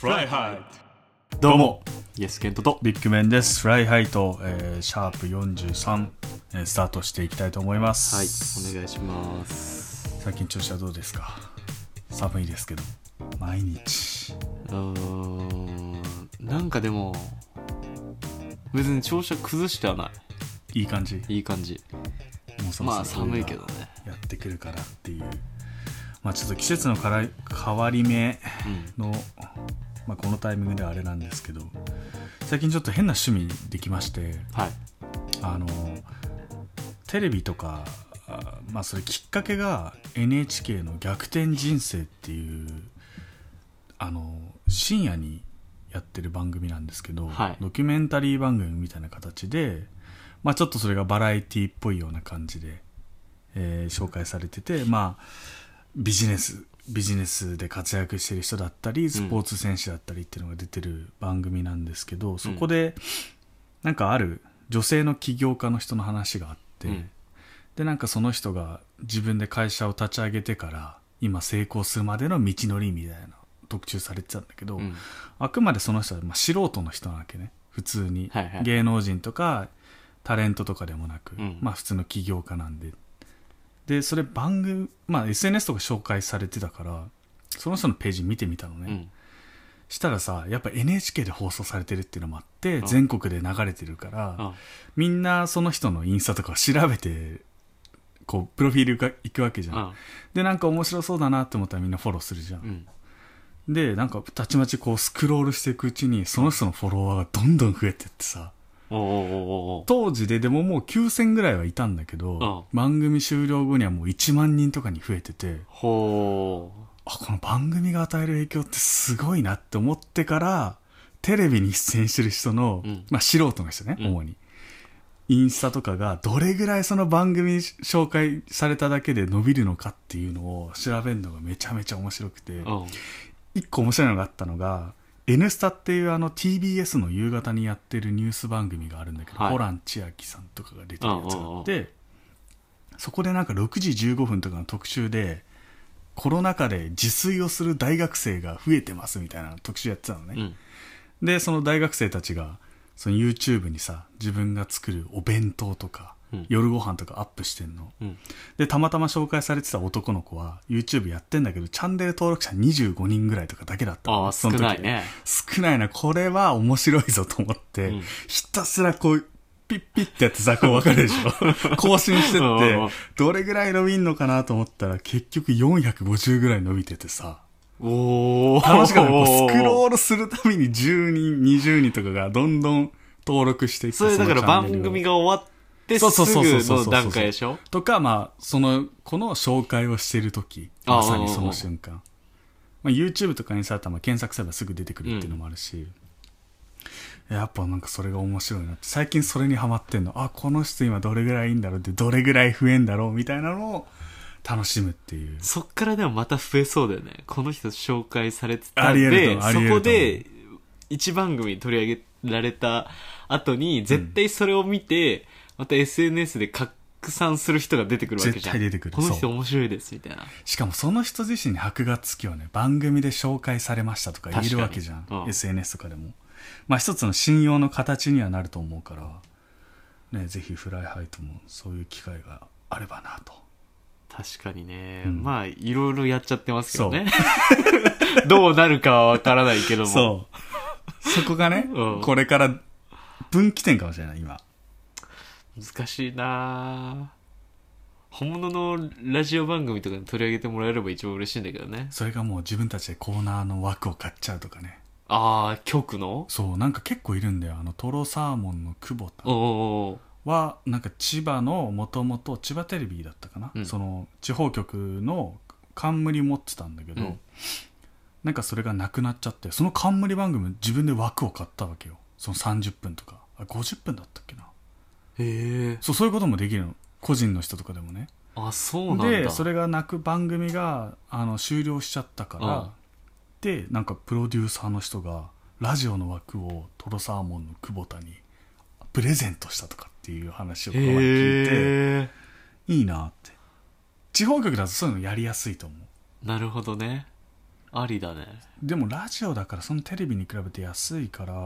フライハイト。どうもイエスケントとビッグメンです。フライハイト、シャープ43、スタートしていきたいと思います。はい、お願いします。最近調子はどうですか？寒いですけど毎日。なんかでも別に調子は崩してはない。いい感じ。もうそろそろまあ寒いけどね、やってくるからっていう、まあ、ちょっと季節の変わり目の、まあ、このタイミングではあれなんですけど、最近ちょっと変な趣味できまして、はい、テレビとか、まあ、それきっかけが NHK の逆転人生っていう深夜にやってる番組なんですけど、はい、ドキュメンタリー番組みたいな形で、まあ、ちょっとそれがバラエティっぽいような感じで、紹介されてて、まあビジネスで活躍してる人だったりスポーツ選手だったりっていうのが出てる番組なんですけど、そこでなんかある女性の起業家の人の話があって、でなんかその人が自分で会社を立ち上げてから今成功するまでの道のりみたいな特集されてたんだけど、あくまでその人はまあ素人の人なわけね。普通に芸能人とかタレントとかでもなく、まあ普通の起業家なんで。でそれ番組、まあ、SNS とか紹介されてたからその人のページ見てみたのね、したらさ、やっぱ NHK で放送されてるっていうのもあって、全国で流れてるから、みんなその人のインスタとかを調べてこうプロフィールがいくわけじゃん、でなんか面白そうだなって思ったらみんなフォローするじゃん、でなんかたちまちこうスクロールしていくうちにその人のフォロワーがどんどん増えてってさ、当時でももう9000ぐらいはいたんだけど、番組終了後にはもう1万人とかに増えてて、あ、この番組が与える影響ってすごいなって思ってから、テレビに出演してる人の、まあ、素人の人ね、主にインスタとかがどれぐらいその番組紹介されただけで伸びるのかっていうのを調べるのがめちゃめちゃ面白くて、一個面白いのがあったのが、N スタっていうTBS の夕方にやってるニュース番組があるんだけど、ホラン千秋さんとかが出てるやつがあって、そこでなんか6時15分とかの特集でコロナ禍で自炊をする大学生が増えてますみたいな特集やってたのね、でその大学生たちがその YouTube にさ、自分が作るお弁当とか、夜ご飯とかアップしてんの、でたまたま紹介されてた男の子は YouTube やってんだけど、チャンネル登録者25人ぐらいとかだけだったの。あ、その時少ないね。少ないな、これは面白いぞと思って、ひたすらこうピッピッってやってさ、こう分かるでしょ更新してってどれぐらい伸びんのかなと思ったら結局450ぐらい伸びててさ、楽しかった。スクロールするたびに10人20人とかがどんどん登録していって、それだから番組が終わってすぐの段階でしょとか、まあ、この紹介をしてるとき、まさにその瞬間、まあ、YouTube とかにさ、検索すればすぐ出てくるっていうのもあるし、やっぱなんかそれが面白いなって、最近それにハマってんの。あ、この人今どれぐらいいいんだろうって、どれぐらい増えんだろうみたいなのを楽しむっていう。そっからでもまた増えそうだよね。この人紹介されてたんで、そこで1番組取り上げられた後に絶対それを見て、また SNS で拡散する人が出てくるわけじゃん。絶対出てくる。この人面白いですみたいな。しかもその人自身に箔がつきはね、番組で紹介されましたとか言えるわけじゃん、SNS とかでも。まあ一つの信用の形にはなると思うから、ね、ぜひフライハイトもそういう機会があればなと。確かにね、まあいろいろやっちゃってますけどね。どうなるかはわからないけども。そこがね、これから分岐点かもしれない今。難しいな。本物のラジオ番組とかに取り上げてもらえれば一番嬉しいんだけどね。それがもう自分たちでコーナーの枠を買っちゃうとかね。ああ、局の？そう、なんか結構いるんだよ。トロサーモンの久保田はなんか千葉の、もともと千葉テレビだったかな、その地方局の冠持ってたんだけど、なんかそれがなくなっちゃって、その冠番組自分で枠を買ったわけよ。その30分とか、あ、50分だったっけな。そういうこともできるの、個人の人とかでもね。あ、そうなんだ。でそれがなく番組が終了しちゃったから、でなんかプロデューサーの人がラジオの枠をトロサーモンの久保田にプレゼントしたとかっていう話をこの前聞いて、いいなって。地方局だとそういうのやりやすいと思う。なるほどね。ありだね。でもラジオだからそのテレビに比べて安いから、う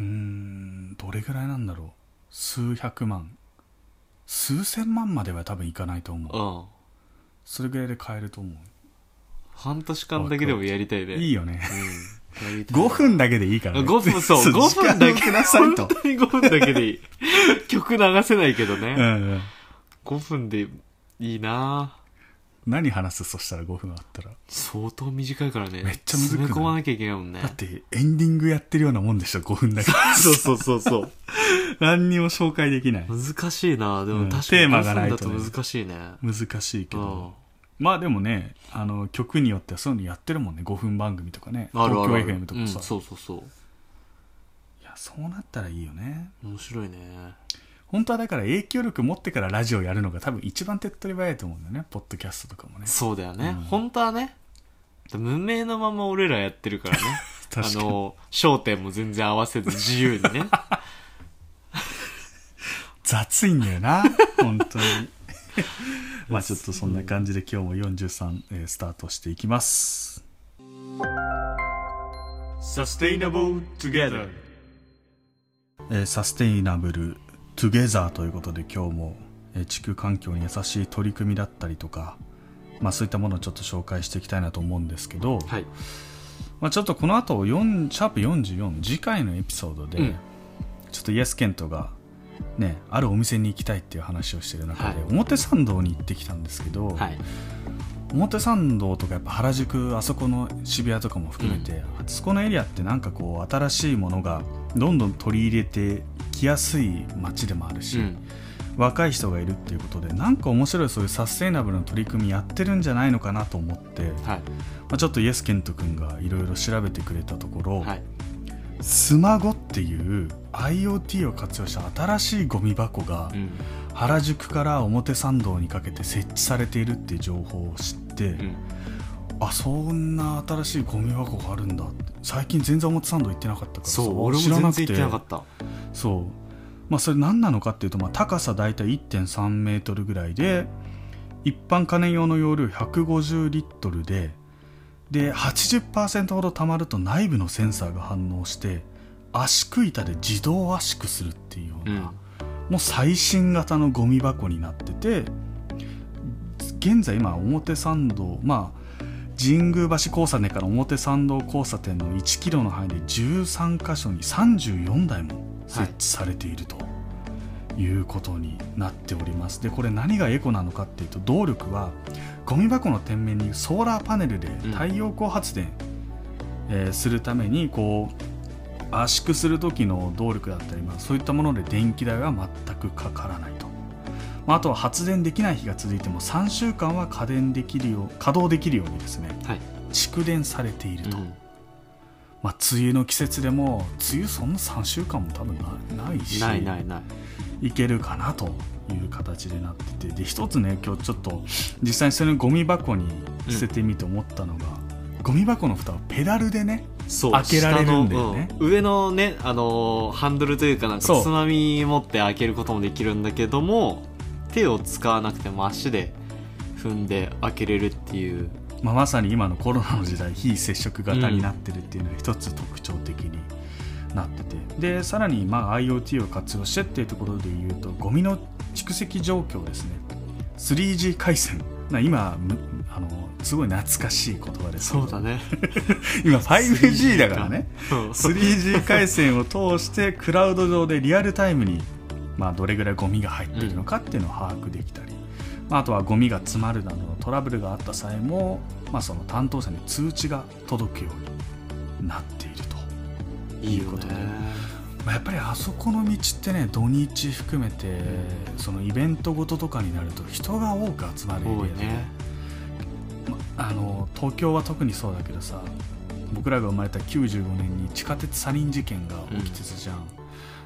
ん、どれぐらいなんだろう、数百万数千万までは多分いかないと思う、うん、それぐらいで買えると思う。半年間だけでもやりたいね。いいよね、うん、やりたい。5分だけでいいからね。5分、そう5分だけくださいと。本当に5分だけでいい。曲流せないけどね、うんうん、5分でいいな。何話す？そしたら5分あったら相当短いからね。めっちゃ難しい。詰め込まなきゃいけないもんね。だってエンディングやってるようなもんでしょ、5分だけ。そうそうそうそう。何にも紹介できない。難しいな。でも確かにテーマがないと難しいね。難しいけど。まあでもね、あの曲によってはそういうのやってるもんね。5分番組とかね。東京 FM とかさ、うん。そうそうそう。いや、そうなったらいいよね。面白いね。本当はだから影響力持ってからラジオやるのが多分一番手っ取り早いと思うんだよね。ポッドキャストとかもね。そうだよね、うん、本当はね。無名のまま俺らやってるからね。確かに。焦点も全然合わせず自由にね。雑いんだよな。本当に。まあちょっとそんな感じで今日も43、スタートしていきます。 Sustainable Together、サステイナブルトゥゲザーということで、今日も地球環境に優しい取り組みだったりとか、まあ、そういったものをちょっと紹介していきたいなと思うんですけど、はい、まあ、ちょっとこの後4シャープ44次回のエピソードで、うん、ちょっとイエスケントが、ね、あるお店に行きたいっていう話をしている中で、はい、表参道に行ってきたんですけど、はい、表参道とかやっぱ原宿、あそこの渋谷とかも含めて、うん、あそこのエリアってなんかこう新しいものがどんどん取り入れて来やすい街でもあるし、うん、若い人がいるっていうことで、なんか面白い、そういうサステイナブルの取り組みやってるんじゃないのかなと思って、はい、まあ、ちょっとイエスケント君がいろいろ調べてくれたところ、はい、スマゴっていう IoT を活用した新しいゴミ箱が原宿から表参道にかけて設置されているっていう情報を知って、うん、あ、そんな新しいゴミ箱があるんだって。最近全然表参道行ってなかったから、そう、俺も全然行ってなかった。そう、まあ、それ何なのかっていうと、まあ、高さだいたい 1.3 メートルぐらいで、一般家電用の容量150リットルで 80% ほど溜まると内部のセンサーが反応して圧縮板で自動圧縮するっていうような、うん、もう最新型のゴミ箱になってて、現在今表参道、まあ神宮橋交差点から表参道交差点の1キロの範囲で13箇所に34台も設置されているということになっております。で、これ何がエコなのかっていうと、動力はゴミ箱の天面にソーラーパネルで太陽光発電、するためにこう圧縮する時の動力だったり、まあ、そういったもので電気代は全くかからないと。あとは発電できない日が続いても3週間は稼働できるようにですね、はい、蓄電されていると、うん、まあ、梅雨の季節でも梅雨そんな3週間も多分ないし、ないいけるかなという形でなってて、で一つね、今日ちょっと実際にそのゴミ箱に捨ててみて思ったのが、うん、ゴミ箱の蓋をペダルでね、そう、開けられるんだよね、うん、上のね、ハンドルというか、なんかつまみ持って開けることもできるんだけども、手を使わなくても足で踏んで開けれるっていう、まあ、まさに今のコロナの時代、非接触型になってるっていうのが一つ特徴的になってて、うん、でさらにまあ IoT を活用してっていうところで言うと、ゴミの蓄積状況ですね、 3G 回線、今すごい懐かしい言葉ですけど、そうだね、今 5G だからね、 3G 回線を通してクラウド上でリアルタイムに、まあ、どれぐらいゴミが入っているのかっていうのを把握できたり、うん、あとはゴミが詰まるなどのトラブルがあった際も、まあ、その担当者に通知が届くようになっているということで、いいよね。まあ、やっぱりあそこの道ってね、土日含めて、うん、そのイベントごととかになると人が多く集まるエリアで、ね、ま、東京は特にそうだけどさ、僕らが生まれた95年に地下鉄サリン事件が起きてたじゃん、うん、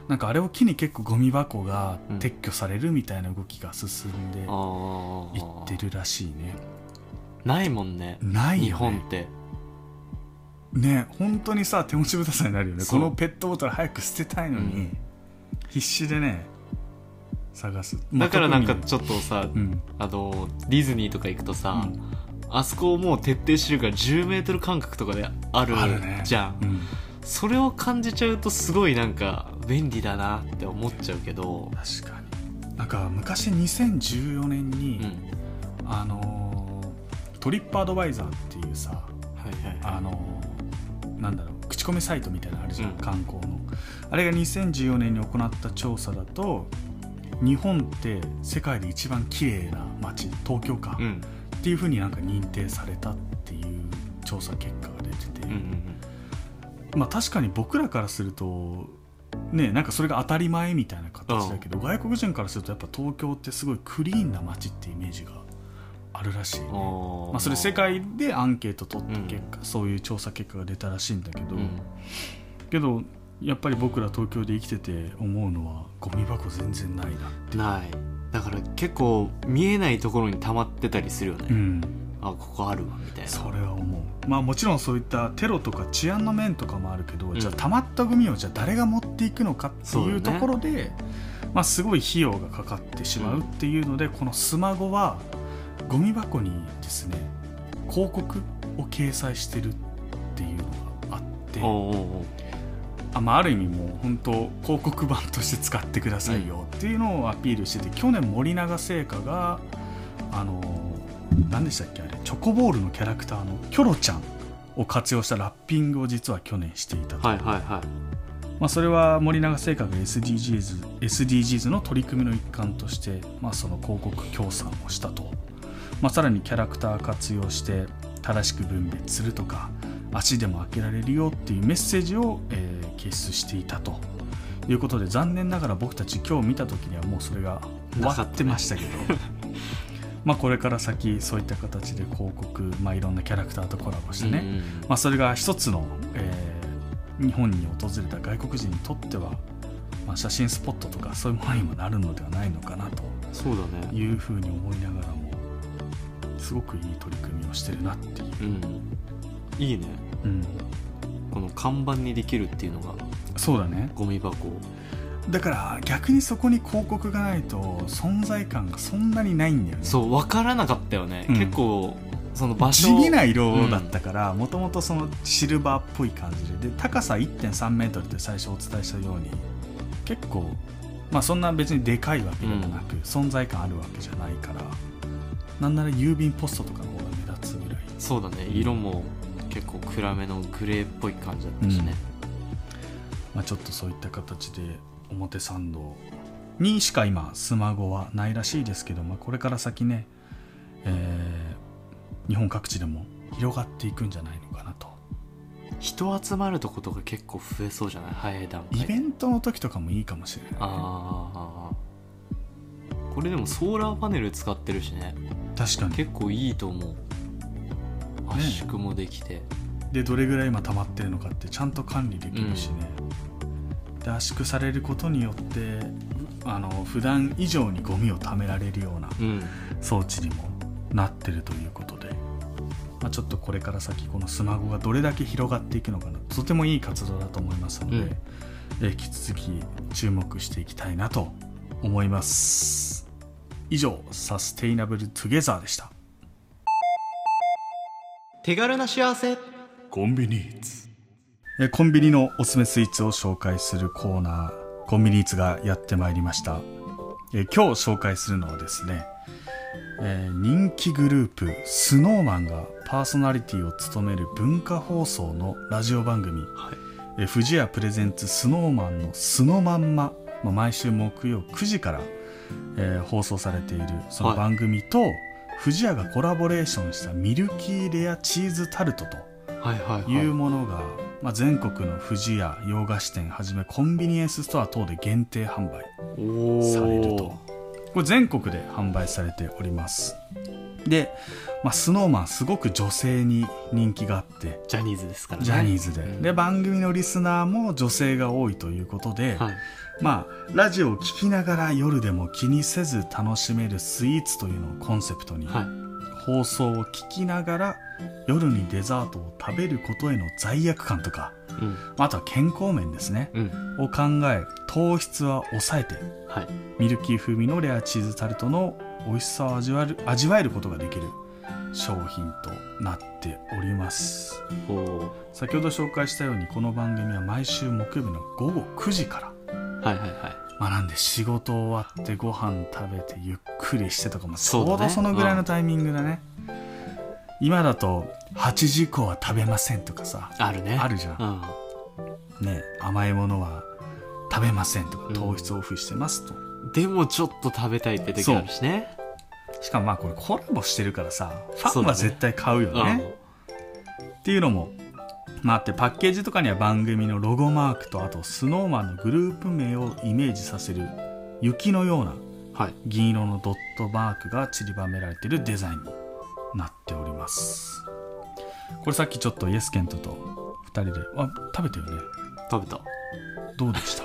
なんかあれを機に結構ゴミ箱が撤去されるみたいな動きが進んでいってるらしいね、うん、ないもんね、ないよね、日本ってね、本当にさ、手持ちぶたさになるよね。このペットボトル早く捨てたいのに、うん、必死でね探す、まあ、だからなんかちょっとさ、うん、ディズニーとか行くとさ、うん、あそこをもう徹底してるから10メートル間隔とかであるじゃん、ね、うん、それを感じちゃうとすごいなんか便利だなって思っちゃうけど、確かになんか昔2014年に、うん、トリップアドバイザーっていうさ、はいはい、なんだろう、口コミサイトみたいなのあるじゃん、うん、観光のあれが2014年に行った調査だと、日本って世界で一番綺麗な街、東京か、うん、っていう風になんか認定されたっていう調査結果が出てて、うんうん、まあ確かに僕らからするとね、なんかそれが当たり前みたいな形だけど、外国人からするとやっぱ東京ってすごいクリーンな街ってイメージがあるらしいね。まあ、それ世界でアンケート取った結果、うん、そういう調査結果が出たらしいんだけど、うん、けどやっぱり僕ら東京で生きてて思うのはゴミ箱全然ないなって。ない。だから結構見えないところに溜まってたりするよね、うん、あ、ここあるわみたいな。それは思う。まあもちろんそういったテロとか治安の面とかもあるけど、うん、じゃあ溜まったゴミをじゃあ誰が持っていくのかっていうところで、ね、まあ、すごい費用がかかってしまうっていうので、うん、このスマゴはゴミ箱にですね、広告を掲載してるっていうのがあって、おうおうおう、まあ、ある意味もう本当広告版として使ってくださいよっていうのをアピールしてて、去年森永製菓が何でしたっけ、あれチョコボールのキャラクターのキョロちゃんを活用したラッピングを実は去年していたと、はいはいはい、まあ、それは森永製菓が SDGs の取り組みの一環として、まあ、その広告協賛をしたと、まあ、さらにキャラクター活用して正しく分別するとか、足でも開けられるよっていうメッセージを、掲出していたということで、残念ながら僕たち今日見た時にはもうそれが終わってましたけどまあこれから先そういった形で広告、まあ、いろんなキャラクターとコラボしてね、うんうん、まあ、それが一つの、日本に訪れた外国人にとっては、まあ、写真スポットとかそういうものにもなるのではないのかなというふうに思いながらも、すごくいい取り組みをしてるなっていう、うん、いいね、うん、この看板にできるっていうのが、そうだね、ゴミ箱だから逆にそこに広告がないと存在感がそんなにないんだよね。そう、分からなかったよね、うん、結構その場所地味な色だったからもともとそのシルバーっぽい感じ で高さ 1.3 メートルで最初お伝えしたように結構、まあ、そんな別にでかいわけでもなく、うん、存在感あるわけじゃないから、なんなら郵便ポストとかの方が目立つぐらい。そうだね、色も結構暗めのグレーっぽい感じだったしね、うん、まあ、ちょっとそういった形で表参道にしか今スマゴはないらしいですけど、まあ、これから先ね、日本各地でも広がっていくんじゃないのかなと。人集まるとことが結構増えそうじゃない、早い段階。イベントの時とかもいいかもしれない、ね、これでもソーラーパネル使ってるしね。確かに結構いいと思う、圧縮もできて、ね、でどれぐらい今溜まってるのかってちゃんと管理できるしね、うん、で圧縮されることによって普段以上にゴミを溜められるような装置にもなってるということで、うん、まあ、ちょっとこれから先このスマゴがどれだけ広がっていくのかな、とてもいい活動だと思いますので、うん、引き続き注目していきたいなと思います。以上、サステイナブルトゥゲザーでした。手軽な幸せコンビニーツ、コンビニのおすすめスイーツを紹介するコーナー、コンビニーツがやってまいりました。今日紹介するのはですね、人気グループスノーマンがパーソナリティを務める文化放送のラジオ番組、はい、富士屋プレゼンツスノーマンのスノマンマ、毎週木曜9時から、放送されているその番組と、はい、フジヤがコラボレーションしたミルキーレアチーズタルトというものが、はいはいはい、まあ、全国のフジヤ洋菓子店はじめコンビニエンスストア等で限定販売されると。これ全国で販売されております。で、まあ、スノーマンすごく女性に人気があって、ジャニーズですからね、ジャニーズ で番組のリスナーも女性が多いということで、はい、まあ、ラジオを聞きながら夜でも気にせず楽しめるスイーツというのをコンセプトに、はい、放送を聞きながら夜にデザートを食べることへの罪悪感とか、うん、あとは健康面ですね、うん、を考え、糖質は抑えて、はい、ミルキー風味のレアチーズタルトの美味しさを味わえることができる商品となっております。先ほど紹介したようにこの番組は毎週木曜日の午後9時から、はいはいはい、まあ、なんで仕事終わってご飯食べてゆっくりしてとかもちょうどそのぐらいのタイミングだね、うん、今だと8時以降は食べませんとかさあるね、あるじゃん、うん、ね、甘いものは食べませんとか糖質オフしてますと、うん、でもちょっと食べたいって時あるしね。しかもまあこれコラボしてるからさファンは絶対買うよ ね、っていうのも、まあ、あってパッケージとかには番組のロゴマークとあとスノーマンのグループ名をイメージさせる雪のような銀色のドットマークが散りばめられているデザインになっております。これさっきちょっとイエスケントと2人で食べたよね。食べた。どうでした？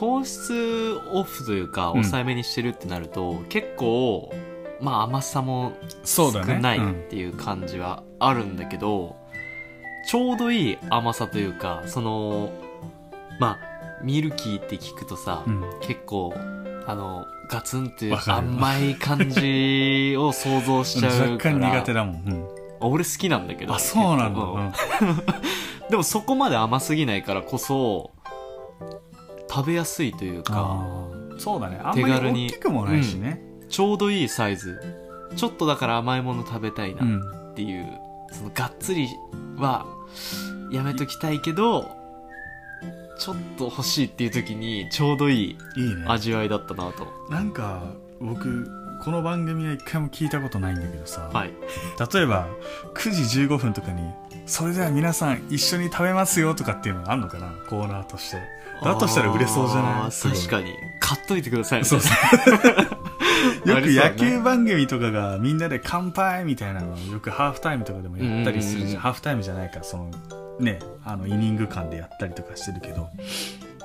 糖質オフというか抑えめにしてるってなると、うん、結構、まあ、甘さも少ないっていう感じはあるんだけど、うん、ちょうどいい甘さというかその、まあ、ミルキーって聞くとさ、うん、結構ガツンという甘い感じを想像しちゃうから若干苦手だもん、うん、俺好きなんだけど。あ、そうなんだ、うん、でもそこまで甘すぎないからこそ食べやすいというか。そうだね、あんまり大きくもないしね、うん、ちょうどいいサイズ。ちょっとだから甘いもの食べたいなっていう、うん、そのがっつりはやめときたいけどちょっと欲しいっていう時にちょうどいい味わいだったなと。いい、ね、なんか僕この番組は一回も聞いたことないんだけどさ、はい、例えば9時15分とかにそれでは皆さん一緒に食べますよとかっていうのがあるのかな、コーナーとして。だとしたら売れそうじゃない？確かに買っといてくださいみたいな。そうよく野球番組とかがみんなで乾杯みたいなのをよくハーフタイムとかでもやったりするじゃん。ハーフタイムじゃないか、そのね、イニング間でやったりとかしてるけど、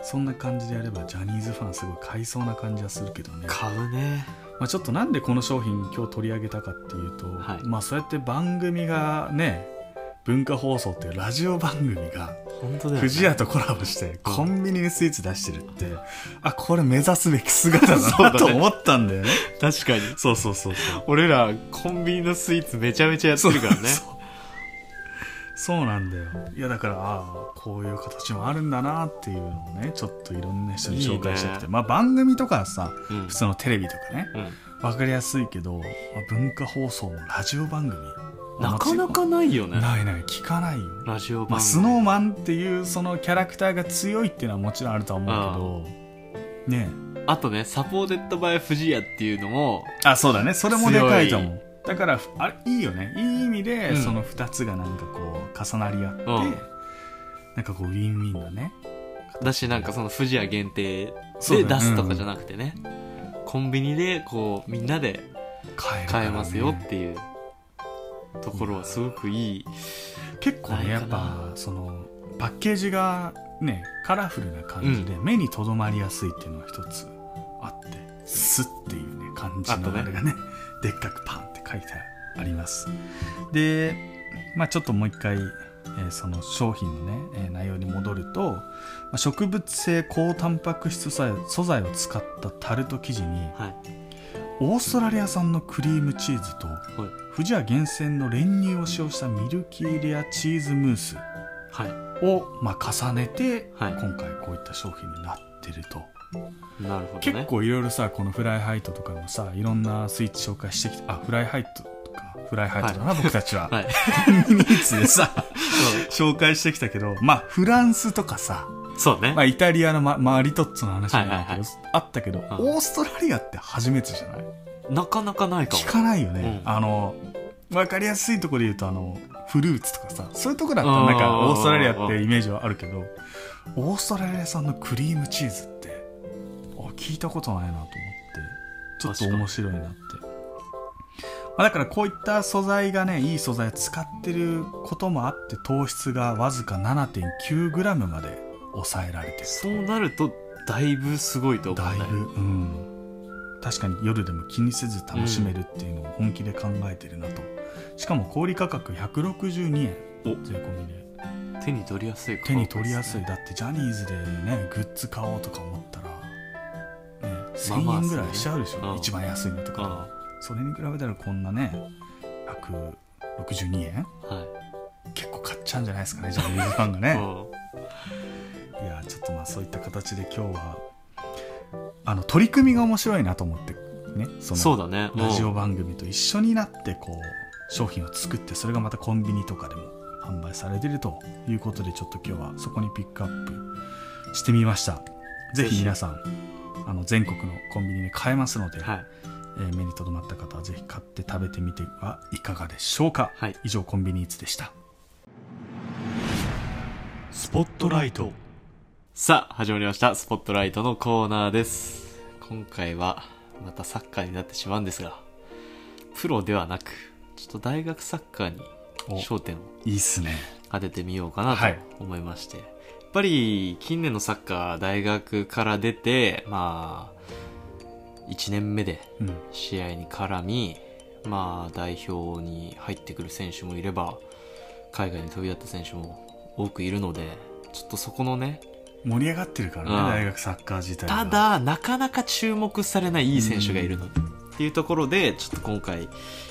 そんな感じでやればジャニーズファンすごい買いそうな感じはするけどね。買うね。まあ、ちょっとなんでこの商品今日取り上げたかっていうと、はい、まあ、そうやって番組がね、文化放送っていうラジオ番組が不二家とコラボしてコンビニにスイーツ出してるって、うん、あ、これ目指すべき姿だなと思ったんだよね。確かに。そうそうそうそう。俺らコンビニのスイーツめちゃめちゃやってるからね。そうなんだよ。いやだから、あ、こういう形もあるんだなっていうのをね、ちょっといろんな人に紹介してきて、いいね。まあ、番組とかさ、うん、普通のテレビとかね、うん、分かりやすいけど、まあ、文化放送のラジオ番組なかなかないよね。ないない、聞かないよラジオ番組。まあ、スノーマンっていうそのキャラクターが強いっていうのはもちろんあると思うけど、ね、あとね、サポーテッドバイフジヤっていうのも、あ、そうだね、それもでかいと思う。だからあ、いいよね、いい意味で、うん、その2つがなんかこう重なり合って、うん、なんかこうウィンウィンだね。だしなんかそのフジヤ限定で出すとかじゃなくてね、うん、コンビニでこうみんなで買えますよっていうところはすごくいい。結構ね、やっぱそのパッケージがねカラフルな感じで目にとどまりやすいっていうのが一つあって、うん、スッっていうね感じのあれがねでっかくパンって書いてあります。で、まあ、ちょっともう一回、その商品のね、内容に戻ると、まあ、植物性高タンパク質素材を使ったタルト生地に、はい、オーストラリア産のクリームチーズと富士屋厳選の練乳を使用したミルキーレアチーズムースをまあ重ねて今回こういった商品になってると。なるほどね。結構いろいろさ、このフライハイトとかもさ、いろんなスイーツ紹介してきて、あ、フライハイトだな、はい、僕たちは、はい、コンビニーツでさ紹介してきたけど、まあフランスとかさ、そうね、まあ、イタリアの、リトッツォの話も、はいはいはい、あったけど、うん、オーストラリアって初めてじゃない？なかなかないかも。聞かないよね、うん、分かりやすいところで言うとフルーツとかさ、そういうところだったらなんかオーストラリアってイメージはあるけど、オーストラリア産のクリームチーズって聞いたことないなと思って、ちょっと面白いなって。まあ、だからこういった素材がね、いい素材を使ってることもあって、糖質がわずか 7.9g まで抑えられてる。そうなるとだいぶすごいと思うね。だいぶ、うん、確かに夜でも気にせず楽しめるっていうのを本気で考えてるなと、うん、しかも小売価格162円税込みで手に取りやすい価格ですね。手に取りやすい。だってジャニーズでねグッズ買おうとか思ったら、ね、1000円ぐらいしちゃうでしょ、まあまあ、一番安いのとか。それに比べたらこんなね162円、はい、結構買っちゃうんじゃないですかね、ジャニーズファンがねいやちょっとまあそういった形で今日は取り組みが面白いなと思ってね、そうだね、ラジオ番組と一緒になってこう商品を作って、それがまたコンビニとかでも販売されているということで、ちょっと今日はそこにピックアップしてみました。ぜひ皆さん全国のコンビニで買えますので、はい、目に留まった方はぜひ買って食べてみてはいかがでしょうか、はい、以上コンビニーツでした。スポットライト。さあ始まりました、スポットライトのコーナーです。今回はまたサッカーになってしまうんですが、プロではなくちょっと大学サッカーに焦点を当ててみようかなと思いまして、いいっすね、はい、やっぱり近年のサッカー、大学から出てまあ1年目で試合に絡み、うん、まあ代表に入ってくる選手もいれば海外に飛び立った選手も多くいるので、ちょっとそこのね盛り上がってるからね、うん、大学サッカー自体は。ただなかなか注目されないいい選手がいるのっていうところで、ちょっと今回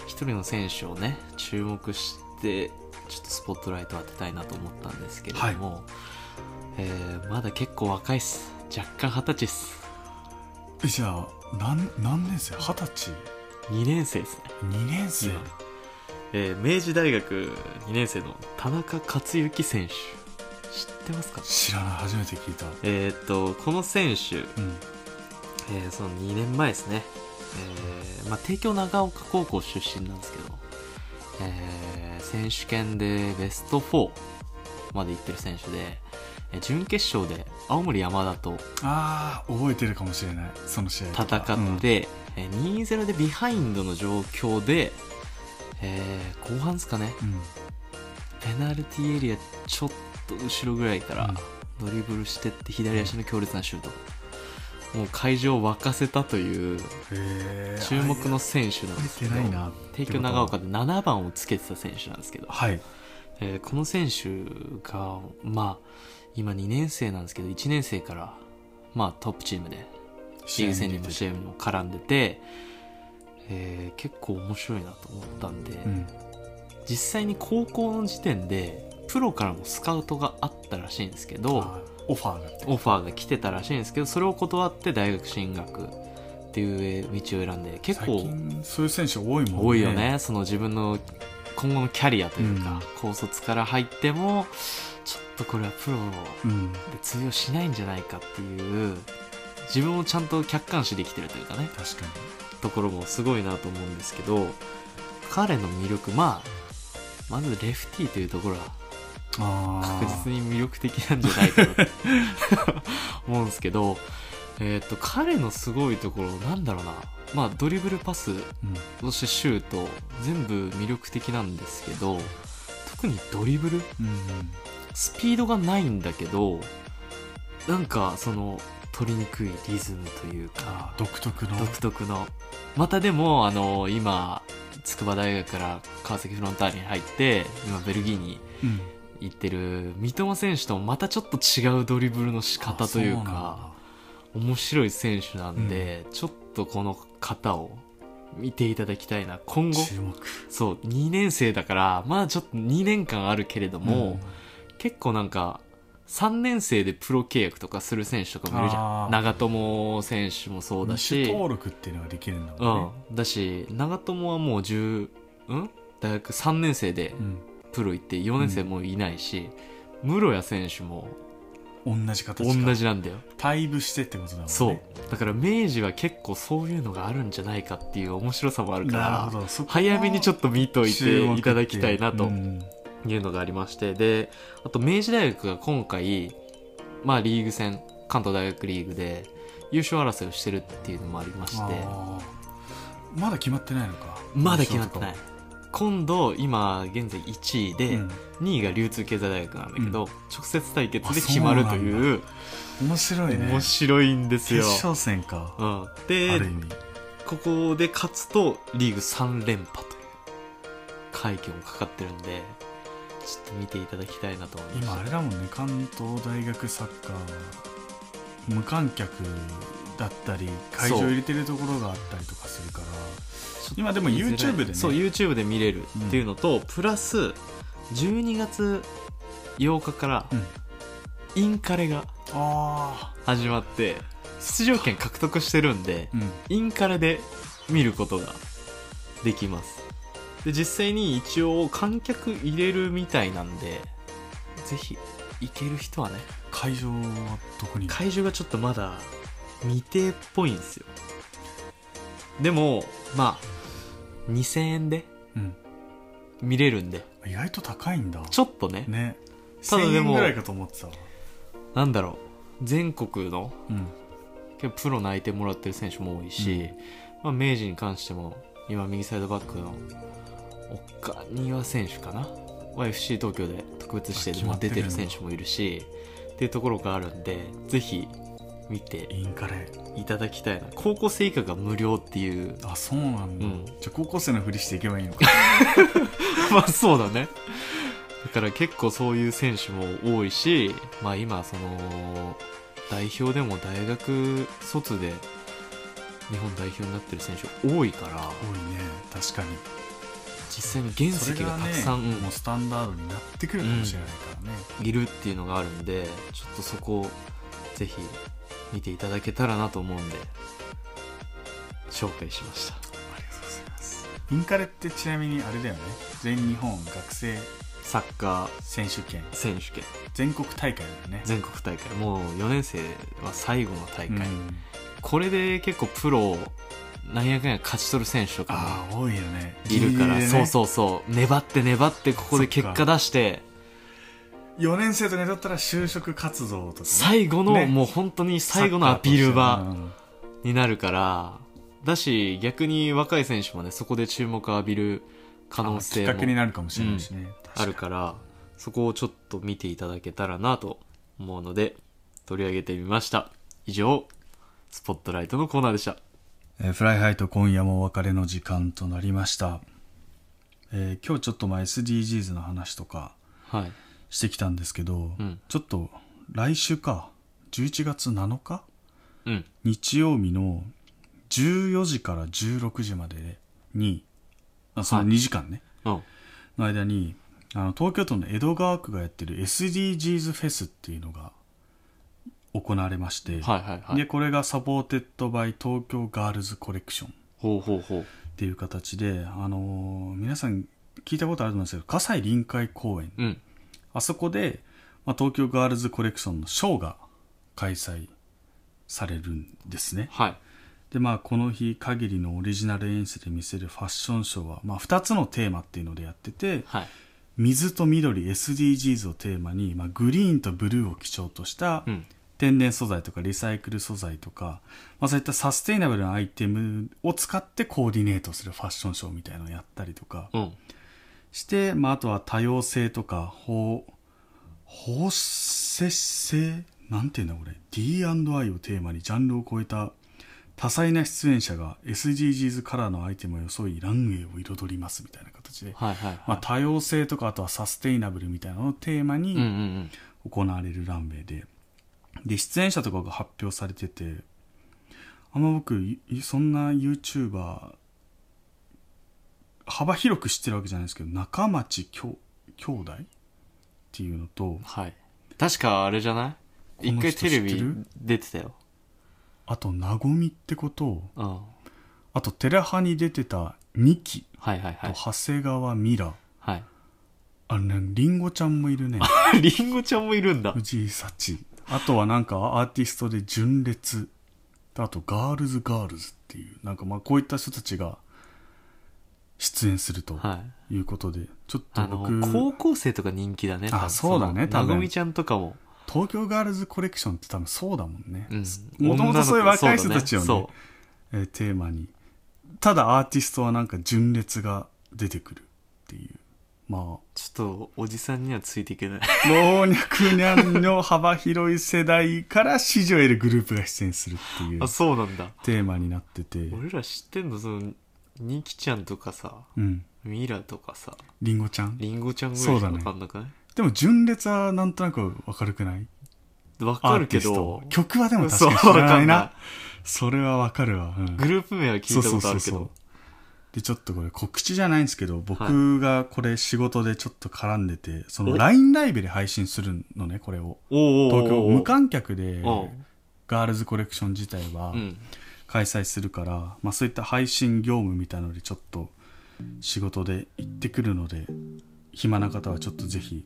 一人の選手をね注目してちょっとスポットライトを当てたいなと思ったんですけれども、はい、まだ結構若いっす。若干20歳っす。じゃあ 何年生？20歳？ 2 年生ですね。2年生、明治大学2年生の田中克幸選手、知ってますか？知らない、初めて聞いた。この選手、その2年前ですね、まあ、帝京長岡高校出身なんですけど、選手権でベスト4まで行ってる選手で、準決勝で青森山田と覚えてるかもしれない、その試合戦って、2-0 でビハインドの状況で、後半ですかね、ペナルティエリアちょっと後ろぐらいからドリブルしてって左足の強烈なシュート、もう会場を沸かせたという注目の選手なんですけど、帝京長岡で7番をつけてた選手なんですけど、はい、この選手が、まあ、今2年生なんですけど1年生から、まあ、トップチームでリーグ戦にも試合にも絡んでて、結構面白いなと思ったんで、うん、実際に高校の時点でプロからもスカウトがあったらしいんですけど、オファーが来てたらしいんですけど、それを断って大学進学っていう道を選んで、結構最近そういう選手多いもんね。多いよね。その自分の今後のキャリアというか、高卒から入ってもちょっとこれはプロで通用しないんじゃないかっていう、自分をちゃんと客観視できてるというかね、確かにところもすごいなと思うんですけど、彼の魅力、まずレフティーというところは確実に魅力的なんじゃないかなと思うんですけど、彼のすごいところなんだろうな、まあ、ドリブルパス、そしてシュート全部魅力的なんですけど、特にドリブル、スピードがないんだけど、なんかその取りにくいリズムというか独特のまたでも今筑波大学から川崎フロンターレに入って今ベルギーに行ってる三笘選手とまたちょっと違うドリブルの仕方というか面白い選手なんで、ちょっとこの方を見ていただきたいな、今後注目。そう、2年生だからまだちょっと2年間あるけれども、結構なんか3年生でプロ契約とかする選手とかもいるじゃん。長友選手もそうだし、登録っていうのができるんだもんね、だし長友はもう大学3年生でプロ行って4年生もいないし、室谷選手も同じなんだよ。退部してってことだもんね。そうだから明治は結構そういうのがあるんじゃないかっていう面白さもあるから、早めにちょっと見といていただきたいなというのがありまして、であと明治大学が今回、まあ、リーグ戦、関東大学リーグで優勝争いをしてるっていうのもありまして、まだ決まってないのか。まだ決まってない。今度今現在1位で、2位が流通経済大学なんだけど、直接対決で決まるという。面白いね。面白いんですよ。決勝戦か、である意味ここで勝つとリーグ3連覇という快挙もかかってるんで、ちょっと見ていただきたいなと思います。今あれだもんね、関東大学サッカー無観客だったり会場入れてるところがあったりとかするから、今でも YouTube でね、そう YouTube で見れるっていうのと、うん、プラス12月8日から、うん、インカレが始まって出場権獲得してるんで、うん、インカレで見ることができます。で実際に一応観客入れるみたいなんで、ぜひ行ける人はね。会場はどこに？会場がちょっとまだ未定っぽいんですよ。でもまあ2000円で見れるんで、うん、意外と高いんだ。ちょっとね、ね、ただでも1000円ぐらいかと思ってたわ。なんだろう、全国の、うん、プロ内定もらってる選手も多いし、うん、まあ、明治に関しても今右サイドバックの岡庭選手かな、FC 東京で特別指定でも出てる選手もいるしっていうところがあるんで、ぜひ見ていただきたいな。高校生以下が無料っていう。あ、そうなんだ、うん、じゃあ高校生のふりしていけばいいのかまあそうだね。だから結構そういう選手も多いし、まあ今その代表でも大学卒で日本代表になってる選手多いから。多いね、確かに。実際に原石がたくさん、ね、もうスタンダードになってくるかもしれないからね、うん、いるっていうのがあるんで、ちょっとそこをぜひ見ていただけたらなと思うんで紹介しました。ありがとうございます。インカレってちなみにあれだよね、全日本学生サッカー選手権、選手権全国大会だよね。全国大会、もう4年生は最後の大会、うん、これで結構プロ何やかんや勝ち取る選手とかも多いよね、いるから、ね、そうそうそう、粘って粘ってここで結果出して、4年生とかにとったら就職活動とか、ね、最後の、ね、もう本当に最後のアピール場になるから、うん、だし逆に若い選手もね、そこで注目を浴びる可能性も、きっかけになるかもしれないしね、うん、あるから、そこをちょっと見ていただけたらなと思うので取り上げてみました。以上、スポットライトのコーナーでした。フライハイと今夜もお別れの時間となりました、今日ちょっとSDGs の話とかしてきたんですけど、はい、うん、ちょっと来週か11月7日、うん、日曜日の14時から16時までに、その2時間ね、はい、の間に東京都の江戸川区がやってる SDGs フェスっていうのが行われまして、はいはいはい、でこれがサポーテッドバイ東京ガールズコレクションっていう形で、皆さん聞いたことあると思うんですけど、葛西臨海公園、うん、あそこで、まあ、東京ガールズコレクションのショーが開催されるんですね、はい。でまあ、この日限りのオリジナル演出で見せるファッションショーは、まあ、2つのテーマっていうのでやってて、はい、水と緑 SDGs をテーマに、まあ、グリーンとブルーを基調とした、うん、天然素材とかリサイクル素材とか、まあ、そういったサステイナブルなアイテムを使ってコーディネートするファッションショーみたいなのをやったりとかして、うん、まあ、あとは多様性とか包摂性なんていうんだこれ D&I をテーマにジャンルを超えた多彩な出演者が SDGs カラーのアイテムを装いランウェイを彩りますみたいな形で、はいはいはい、まあ、多様性とかあとはサステイナブルみたいなのをテーマに行われるランウェイで、うんうんうん、で出演者とかが発表されてて、あんま僕そんな YouTuber 幅広く知ってるわけじゃないですけど、中町兄弟っていうのと、はい、確かあれじゃない、一回テレビ出てたよ。あとなごみってこと、ああ、あとテラハに出てたニキと長谷川ミラ、はい、あのね、リンゴちゃんもいるねリンゴちゃんもいるんだ。藤井幸、あとはなんかアーティストで純烈、あとガールズっていう、なんかまあこういった人たちが出演するということで、はい、ちょっと僕高校生とか人気だね。あ、そうだね、なごみちゃんとかも東京ガールズコレクションって多分そうだもんね、もともとそういう若い人たちを ね、そう、テーマに。ただアーティストはなんか純烈が出てくるっていう、まあ、ちょっとおじさんにはついていけない老若男女幅広い世代から支持を得るグループが出演するっていう、あ、そうなんだ、テーマになってて。俺ら知ってんの、そのニキちゃんとかさ、うん、ミラとかさ、リンゴちゃんぐらいしか分かんなくない、ね、でも純烈はなんとなく分かるくない？分かるけど曲はでも確かに知らないな。それはわかるわ、うん、グループ名は聞いたことあるけど、そうそうそうそう、でちょっとこれ告知じゃないんですけど、僕がこれ仕事でちょっと絡んでて、はい、その LINE ライブで配信するのね、これを。東京無観客でガールズコレクション自体は開催するから、うん、まあ、そういった配信業務みたいなのでちょっと仕事で行ってくるので、暇な方はちょっとぜひ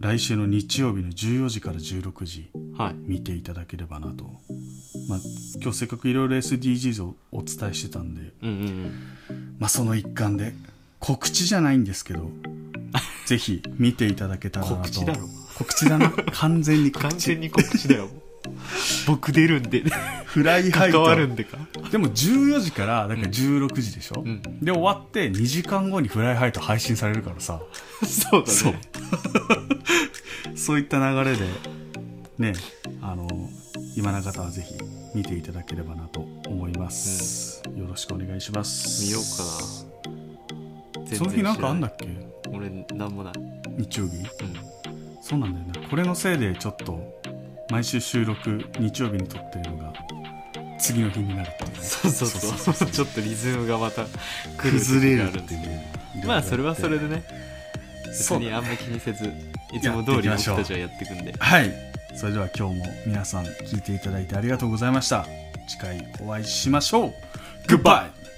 来週の日曜日の14時から16時見ていただければなと、はい、まあ、今日せっかくいろいろ SDGs をお伝えしてたんで、うんうんうん、まあ、その一環で告知じゃないんですけどぜひ見ていただけたらなと。告知だろ、告知だな、完全に告知、完全に告知だよ僕出るんでフライハイト関わるんでか。でも14時からだから16時でしょ、うんうん、で終わって2時間後にフライハイト配信されるからさそうだね、そうそういった流れでね、今の方はぜひ見ていただければなと思います、うん、よろしくお願いします。見ようかな。その日なんかあんだっけ。俺なんもない。日曜日、うん、そうなんだよな、ね、これのせいでちょっと毎週収録日曜日に撮ってるのが次の日になるっていう、ね、そうそうそうちょっとリズムがまた崩れるっていうね。まあそれはそれでね、別にあんま気にせずいつも通り僕たちはやっていくんで、はい。それでは今日も皆さん聞いていただいてありがとうございました。次回お会いしましょう。グッバイ。